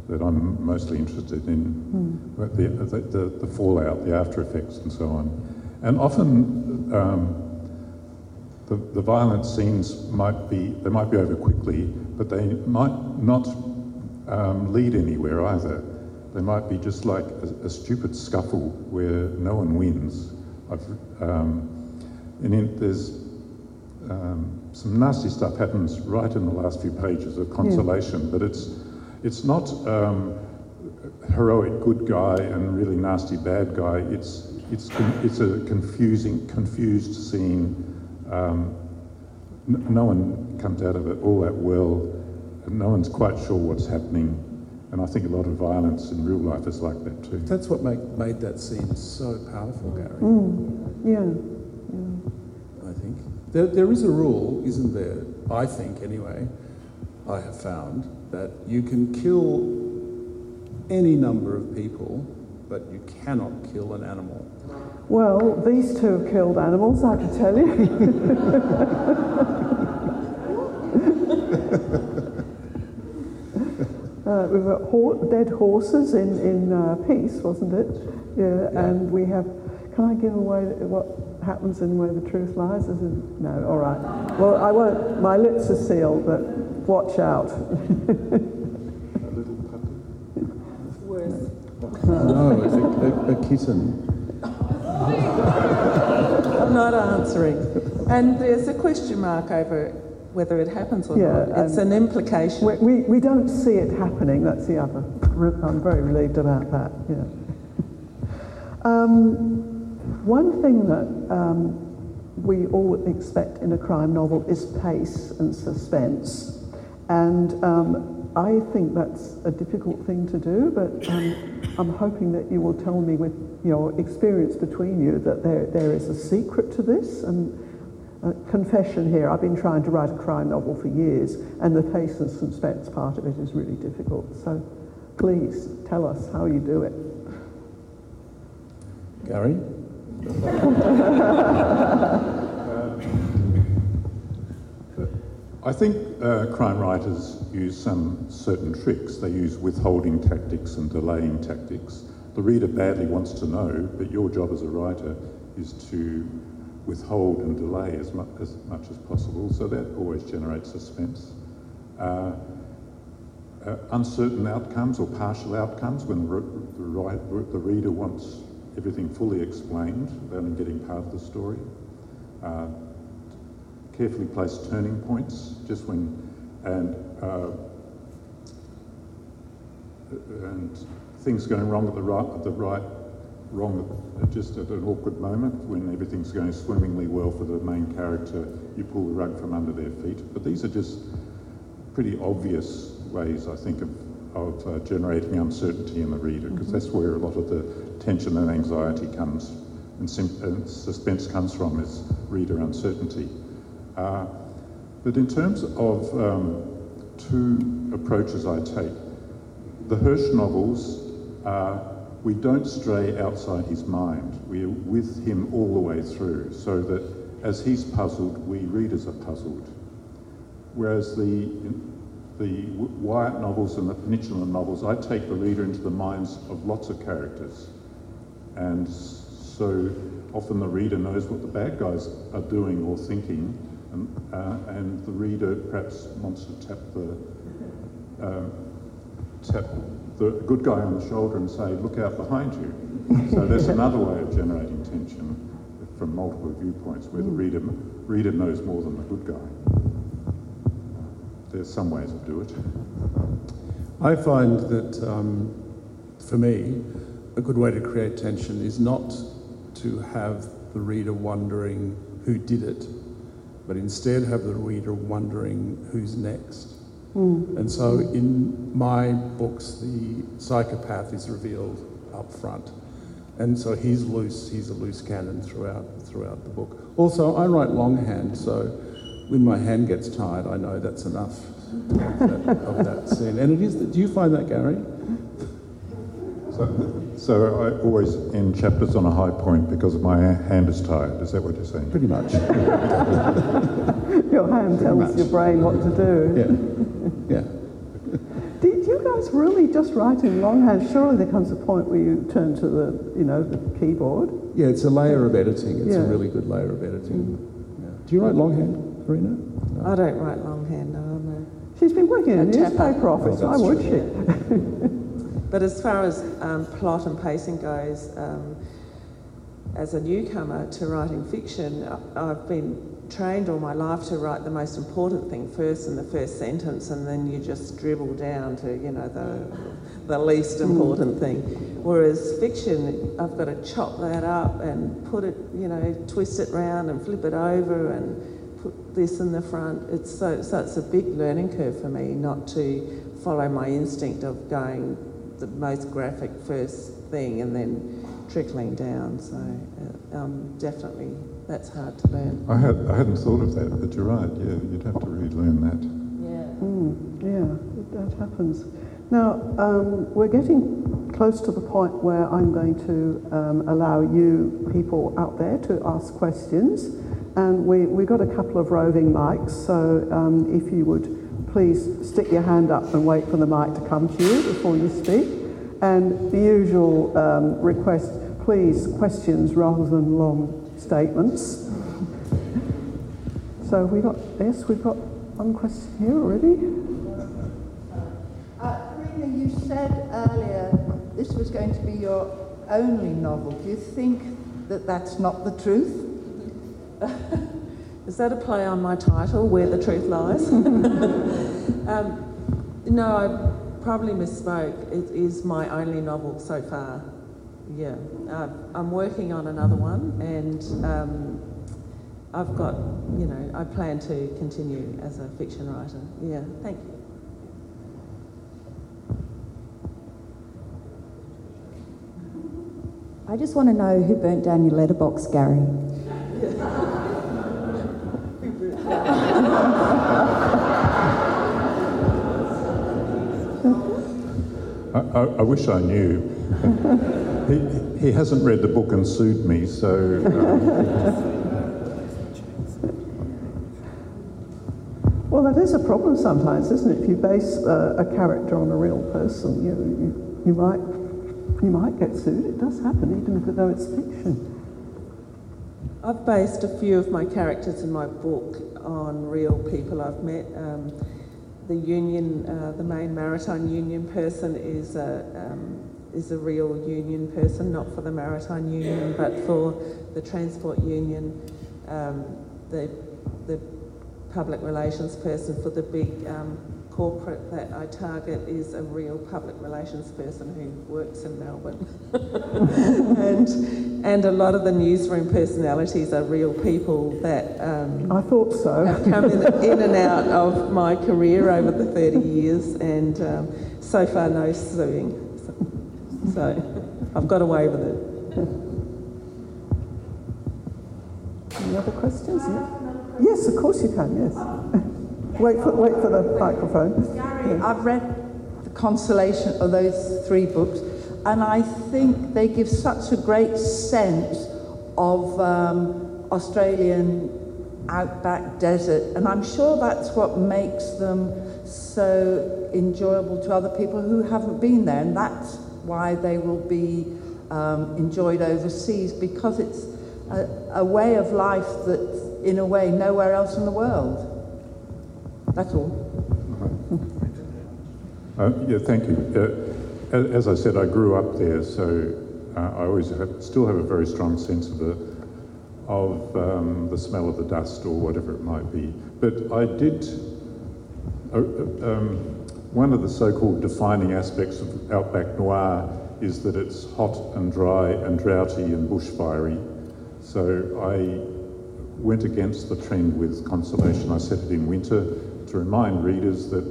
that I'm mostly interested in, mm. the, the, the, the fallout, the after effects and so on. And often um, the, the violent scenes might be, they might be over quickly, but they might not um, lead anywhere either. They might be just like a, a stupid scuffle where no one wins. I've, um, and in, there's um, some nasty stuff happens right in the last few pages of Consolation, yeah. but it's, It's not um, heroic good guy and really nasty bad guy. It's it's con- it's a confusing, confused scene. Um, n- no one comes out of it all that well, and no one's quite sure what's happening. And I think a lot of violence in real life is like that too. That's what make, made that scene so powerful, Gary. Mm. Yeah. yeah, I think there there is a rule, isn't there? I think anyway. I have found that you can kill any number of people, but you cannot kill an animal. Well, these two have killed animals, I can tell you. uh, we've got ho- dead horses in, in uh, Peace, wasn't it? Yeah, yeah, and we have... Can I give away what... happens in Where the Truth Lies? Isn't... No, all right. Well, I won't. My lips are sealed, but watch out. A little puppy? It's worse. No, it's a, a, a kitten. I'm not answering. And there's a question mark over whether it happens or yeah, not. It's an implication. We, we, we don't see it happening, that's the other. I'm very relieved about that, yeah. Um, One thing that um, we all expect in a crime novel is pace and suspense. And um, I think that's a difficult thing to do, but um, I'm hoping that you will tell me with your experience between you that there there is a secret to this. And uh, confession here, I've been trying to write a crime novel for years, and the pace and suspense part of it is really difficult. So please tell us how you do it. Gary? uh, I think uh, crime writers use some certain tricks. They use withholding tactics and delaying tactics. The reader badly wants to know, but your job as a writer is to withhold and delay as, mu- as much as possible, so that always generates suspense. Uh, uh, uncertain outcomes or partial outcomes when re- the, ri- the reader wants everything fully explained, only getting part of the story. Uh, carefully placed turning points, just when, and uh, and things going wrong at the right at the right wrong at, just at an awkward moment when everything's going swimmingly well for the main character, you pull the rug from under their feet. But these are just pretty obvious ways, I think, of, of uh, generating uncertainty in the reader, because mm-hmm. that's where a lot of the tension and anxiety comes and, sim- and suspense comes from, is reader uncertainty. Uh, but in terms of um, two approaches I take, the Hirsch novels, uh, we don't stray outside his mind. We're with him all the way through, so that as he's puzzled, we readers are puzzled. Whereas the the Wyatt novels and the Peninsula novels, I take the reader into the minds of lots of characters. And so often the reader knows what the bad guys are doing or thinking, and, uh, and the reader perhaps wants to tap the... Uh, tap the good guy on the shoulder and say, look out behind you. So that's another way of generating tension from multiple viewpoints, where the reader reader knows more than the good guy. There's some ways to do it. I find that, um, for me, a good way to create tension is not to have the reader wondering who did it, but instead have the reader wondering who's next. Mm. And so in my books, the psychopath is revealed up front. And so he's loose, he's a loose cannon throughout throughout the book. Also, I write longhand, so when my hand gets tired, I know that's enough of that, of that scene. And it is, do you find that, Gary? So, so I always end chapters on a high point because my hand is tired, is that what you're saying? Pretty much. Your hand tells much. Your brain what to do. Yeah. Yeah. Did you guys really just write in longhand? Surely there comes a point where you turn to the, you know, the keyboard. Yeah, it's a layer of editing. It's yeah. a really good layer of editing. Mm. Yeah. Do you write longhand, Karina? No. I don't write longhand. No, I'm a. She's been working in a newspaper office. Why would she? But as far as um, plot and pacing goes, um, as a newcomer to writing fiction, I've been trained all my life to write the most important thing first in the first sentence, and then you just dribble down to, you know, the the least important thing. Whereas fiction, I've got to chop that up and put it, you know, twist it round and flip it over and put this in the front. It's so, so it's a big learning curve for me not to follow my instinct of going the most graphic first thing and then trickling down. So um, definitely. That's hard to learn. I, had, I hadn't thought of that, but you're right, yeah, you'd have to relearn that. Yeah. Mm, yeah, it, that happens. Now, um, we're getting close to the point where I'm going to um, allow you people out there to ask questions. And we, we got a couple of roving mics, so um, if you would please stick your hand up and wait for the mic to come to you before you speak. And the usual um, request, please, questions rather than long statements. So we got this. We've got one question here already. Uh, Karina, you said earlier this was going to be your only novel. Do you think that that's not the truth? Is that a play on my title, Where the Truth Lies? um, no, I probably misspoke. It is my only novel so far. Yeah, uh, I'm working on another one, and um, I've got, you know, I plan to continue as a fiction writer. Yeah, thank you. I just want to know who burnt down your letterbox, Gary. I, I, I wish I knew. He, he hasn't read the book and sued me, so... Um. Well, that is a problem sometimes, isn't it? If you base uh, a character on a real person, you, you you might you might get sued. It does happen, even if, though it's fiction. I've based a few of my characters in my book on real people I've met. Um, the union, uh, the main maritime union person is a... Um, is a real union person, not for the Maritime Union, but for the Transport Union, um, the the public relations person for the big um, corporate that I target is a real public relations person who works in Melbourne. and and a lot of the newsroom personalities are real people that um, I thought so. have come in, in and out of my career over the thirty years, and um, so far no suing. So, so I've got away with it. Any other questions? No? Yes, of course you can, yes. Wait for, wait for the microphone. Gary, yeah. I've read the Consolation, of those three books, and I think they give such a great sense of um, Australian outback desert, and I'm sure that's what makes them so enjoyable to other people who haven't been there, and that's why they will be um, enjoyed overseas, because it's a, a way of life that's, in a way, nowhere else in the world. That's all. Uh, yeah, thank you. Uh, as I said, I grew up there, so uh, I always have, still have a very strong sense of the of um, the smell of the dust or whatever it might be. But I did uh, um, one of the so-called defining aspects of Outback Noir is that it's hot and dry and droughty and bushfirey. So I went against the trend with Consolation. I set it in winter to remind readers that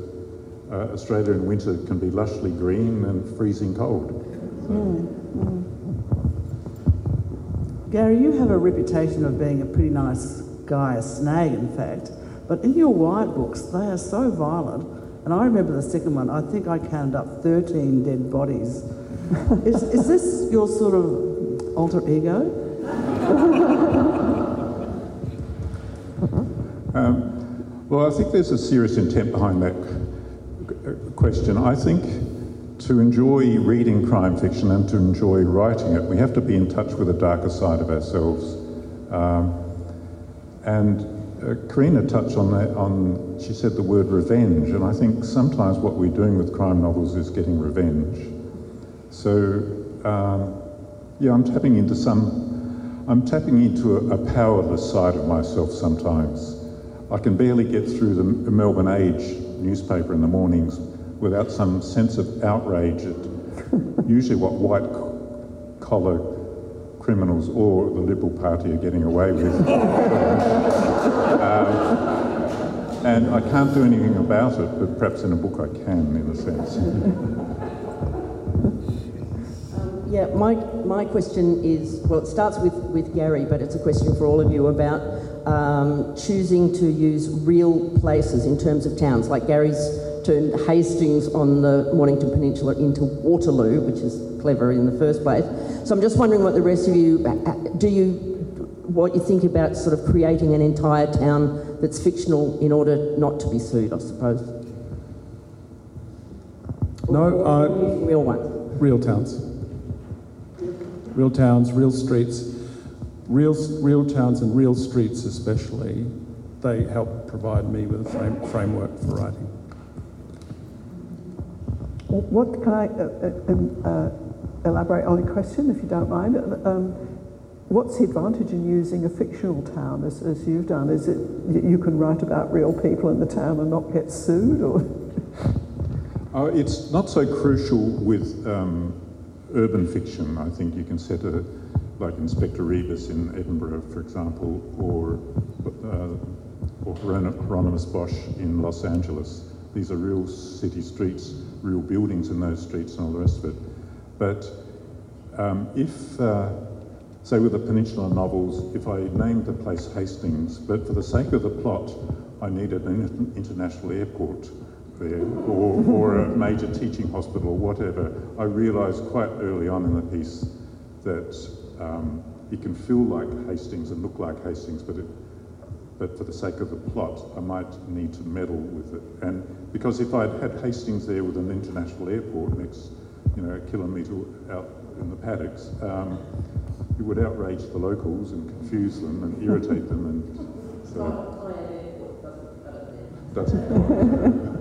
uh, Australia in winter can be lushly green and freezing cold. So. Mm. Mm. Gary, you have a reputation of being a pretty nice guy, a snag in fact, but in your Wyatt books they are so violent, and I remember the second one, I think I counted up thirteen dead bodies. is, is this your sort of alter ego? Um, well, I think there's a serious intent behind that c- question. I think to enjoy reading crime fiction and to enjoy writing it, we have to be in touch with the darker side of ourselves. Um, and uh, Karina touched on that, on, she said the word revenge, and I think sometimes what we're doing with crime novels is getting revenge. So, um, yeah, I'm tapping into some I'm tapping into a, a powerless side of myself sometimes. I can barely get through the Melbourne Age newspaper in the mornings without some sense of outrage at usually what white-collar criminals or the Liberal Party are getting away with. um, and I can't do anything about it, but perhaps in a book I can, in a sense. Yeah, my my question is, well, it starts with, with Gary, but it's a question for all of you about um, choosing to use real places in terms of towns. Like Gary's turned Hastings on the Mornington Peninsula into Waterloo, which is clever in the first place. So I'm just wondering what the rest of you, do you, what you think about sort of creating an entire town that's fictional in order not to be sued, I suppose? No, uh, real ones. Real towns. Real towns, real streets, real real towns and real streets especially, they help provide me with a frame, framework for writing. What can I uh, uh, uh, elaborate on the question, if you don't mind? Um, what's the advantage in using a fictional town, as, as you've done? Is it you can write about real people in the town and not get sued, or? Oh, it's not so crucial with. Um, Urban fiction, I think you can set a, like Inspector Rebus in Edinburgh, for example, or uh, or Hieronymus Bosch in Los Angeles. These are real city streets, real buildings in those streets and all the rest of it. But um, if, uh, say with the Peninsula novels, if I named the place Hastings, but for the sake of the plot, I needed an international airport there, or, or a major teaching hospital or whatever, I realised quite early on in the piece that um, it can feel like Hastings and look like Hastings, but it, but for the sake of the plot, I might need to meddle with it. And because if I'd had Hastings there with an international airport next, you know, a kilometre out in the paddocks, um, it would outrage the locals and confuse them and irritate them, and so. Doesn't.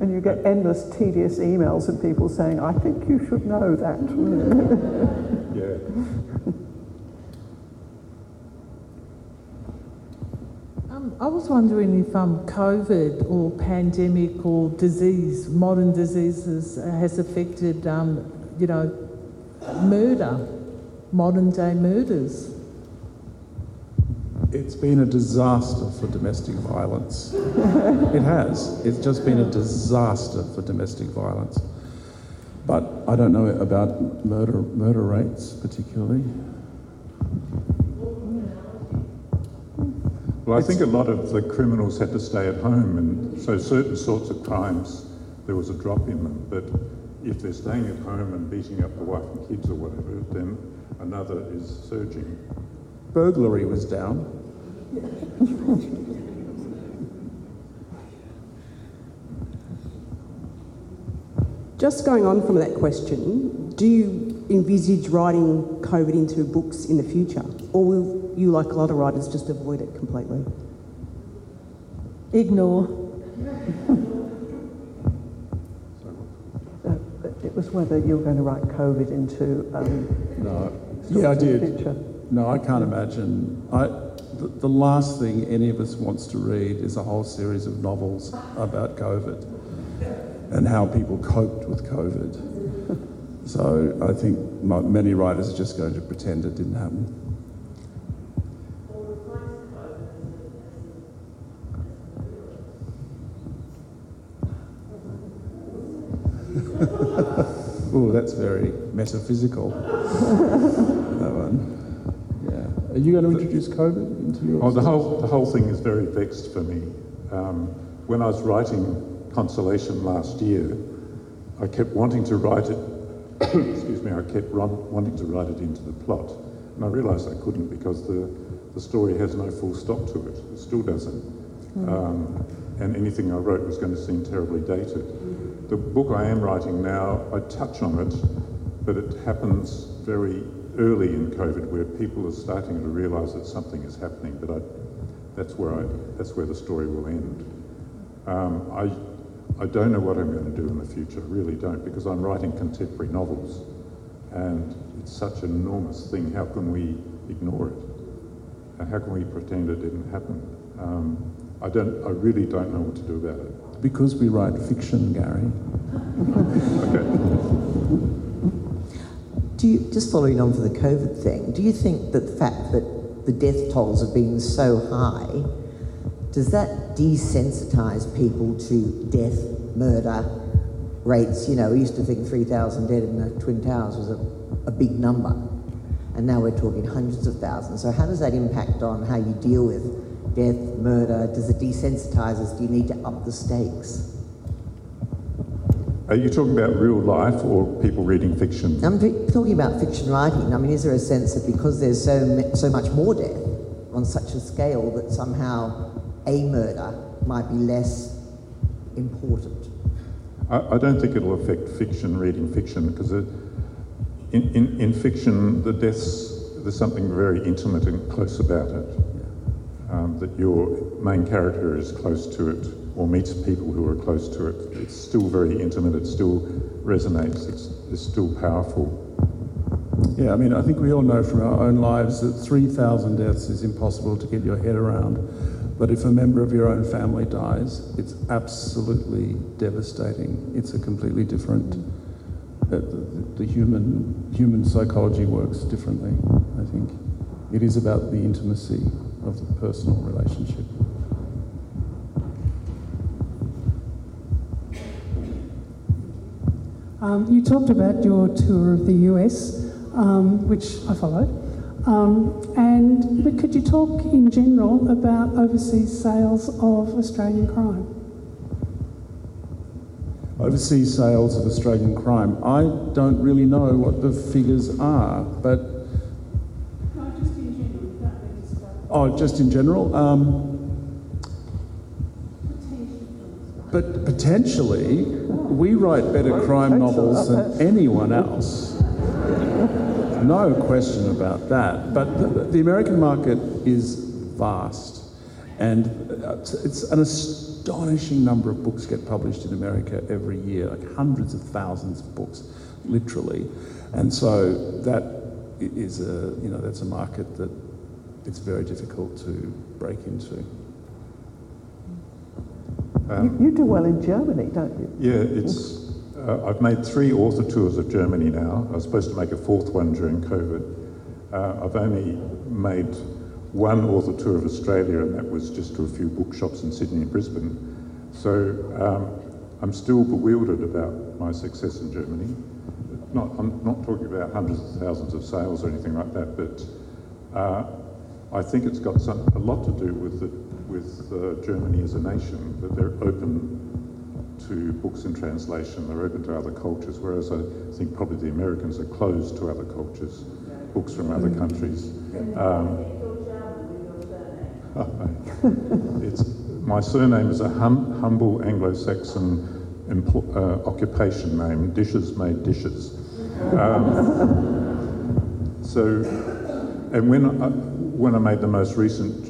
And you get endless tedious emails of people saying, I think you should know that. Yeah. yeah. Um, I was wondering if um, COVID or pandemic or disease, modern diseases, has affected, um, you know, murder, modern day murders. It's been a disaster for domestic violence. It has. It's just been a disaster for domestic violence. But I don't know about murder murder rates particularly. Well, I think a lot of the criminals had to stay at home, and so certain sorts of crimes, there was a drop in them. But if they're staying at home and beating up the wife and kids or whatever, then another is surging. Burglary was down. Just going on from that question, do you envisage writing COVID into books in the future? Or will you, like a lot of writers, just avoid it completely? Ignore. uh, it was whether you were going to write COVID into um, no. Yeah, I did. The future. No, I can't imagine. I, the, the last thing any of us wants to read is a whole series of novels about COVID and how people coped with COVID. So I think my, many writers are just going to pretend it didn't happen. Oh, that's very metaphysical. That one. Are you going to introduce COVID into your... Oh, the whole the whole thing is very vexed for me. Um, when I was writing Consolation last year, I kept wanting to write it... excuse me, I kept run, wanting to write it into the plot. And I realised I couldn't because the, the story has no full stop to it. It still doesn't. Mm. Um, and anything I wrote was going to seem terribly dated. The book I am writing now, I touch on it, but it happens very... early in COVID, where people are starting to realise that something is happening, but I, that's where I, that's where the story will end. Um, I, I don't know what I'm going to do in the future. I really don't, because I'm writing contemporary novels, and it's such an enormous thing. How can we ignore it? How can we pretend it didn't happen? Um, I don't. I really don't know what to do about it. Because we write fiction, Gary. Okay. Do you, just following on for the COVID thing, do you think that the fact that the death tolls have been so high, does that desensitise people to death, murder rates? You know, we used to think three thousand dead in the Twin Towers was a, a big number, and now we're talking hundreds of thousands. So how does that impact on how you deal with death, murder? Does it desensitise us? Do you need to up the stakes? Are you talking about real life or people reading fiction? I'm talking about fiction writing. I mean, is there a sense that because there's so so much more death on such a scale that somehow a murder might be less important? I, I don't think it'll affect fiction, reading fiction, because it, in, in, in fiction, the deaths, there's something very intimate and close about it, um, that your main character is close to it, or meets people who are close to it. It's still very intimate, it still resonates, it's, it's still powerful. Yeah, I mean, I think we all know from our own lives that three thousand deaths is impossible to get your head around, but if a member of your own family dies, it's absolutely devastating. It's a completely different, uh, the, the human, human psychology works differently, I think. It is about the intimacy of the personal relationship. Um, you talked about your tour of the U S, um, which I followed, um, and but could you talk in general about overseas sales of Australian crime? Overseas sales of Australian crime. I don't really know what the figures are, but... No, just in general. Don't just oh, just in general? Um, potentially. But potentially... We write better crime novels than anyone else. No question about that. But the, the American market is vast, and it's an astonishing number of books get published in America every year, like hundreds of thousands of books, literally. And so that is a, you know, that's a market that it's very difficult to break into. Um, you, you do well in Germany, don't you? Yeah, it's. Uh, I've made three author tours of Germany now. I was supposed to make a fourth one during COVID. Uh, I've only made one author tour of Australia, and that was just to a few bookshops in Sydney and Brisbane. So um, I'm still bewildered about my success in Germany. Not, I'm not talking about hundreds of thousands of sales or anything like that, but uh, I think it's got some, a lot to do with the, with uh, Germany as a nation, that they're open to books in translation, they're open to other cultures, whereas I think probably the Americans are closed to other cultures, books from other countries. Um, it's, my surname is a hum, humble Anglo-Saxon Empl- uh, occupation name, dishes made dishes. Um, so, and when I, when I made the most recent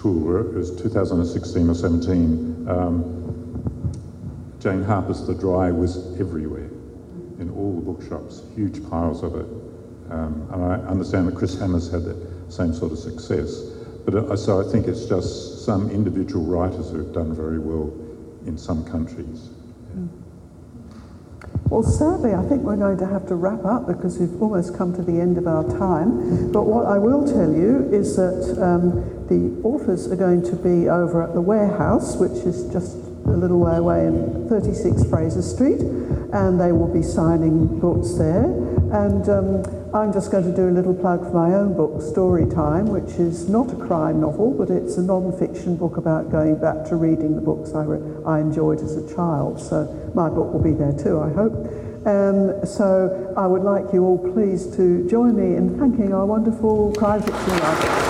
tour, it was two thousand sixteen or seventeen, um, Jane Harper's The Dry was everywhere, in all the bookshops, huge piles of it. Um, and I understand that Chris Hammer's had that same sort of success. But I, so I think it's just some individual writers who have done very well in some countries. Well, sadly, I think we're going to have to wrap up because we've almost come to the end of our time. But what I will tell you is that um, the authors are going to be over at the Warehouse, which is just a little way away in thirty-six Fraser Street, and they will be signing books there. And um, I'm just going to do a little plug for my own book, Story Time, which is not a crime novel, but it's a non-fiction book about going back to reading the books I, re- I enjoyed as a child. So my book will be there too, I hope. Um, so I would like you all please to join me in thanking our wonderful crime fiction writers.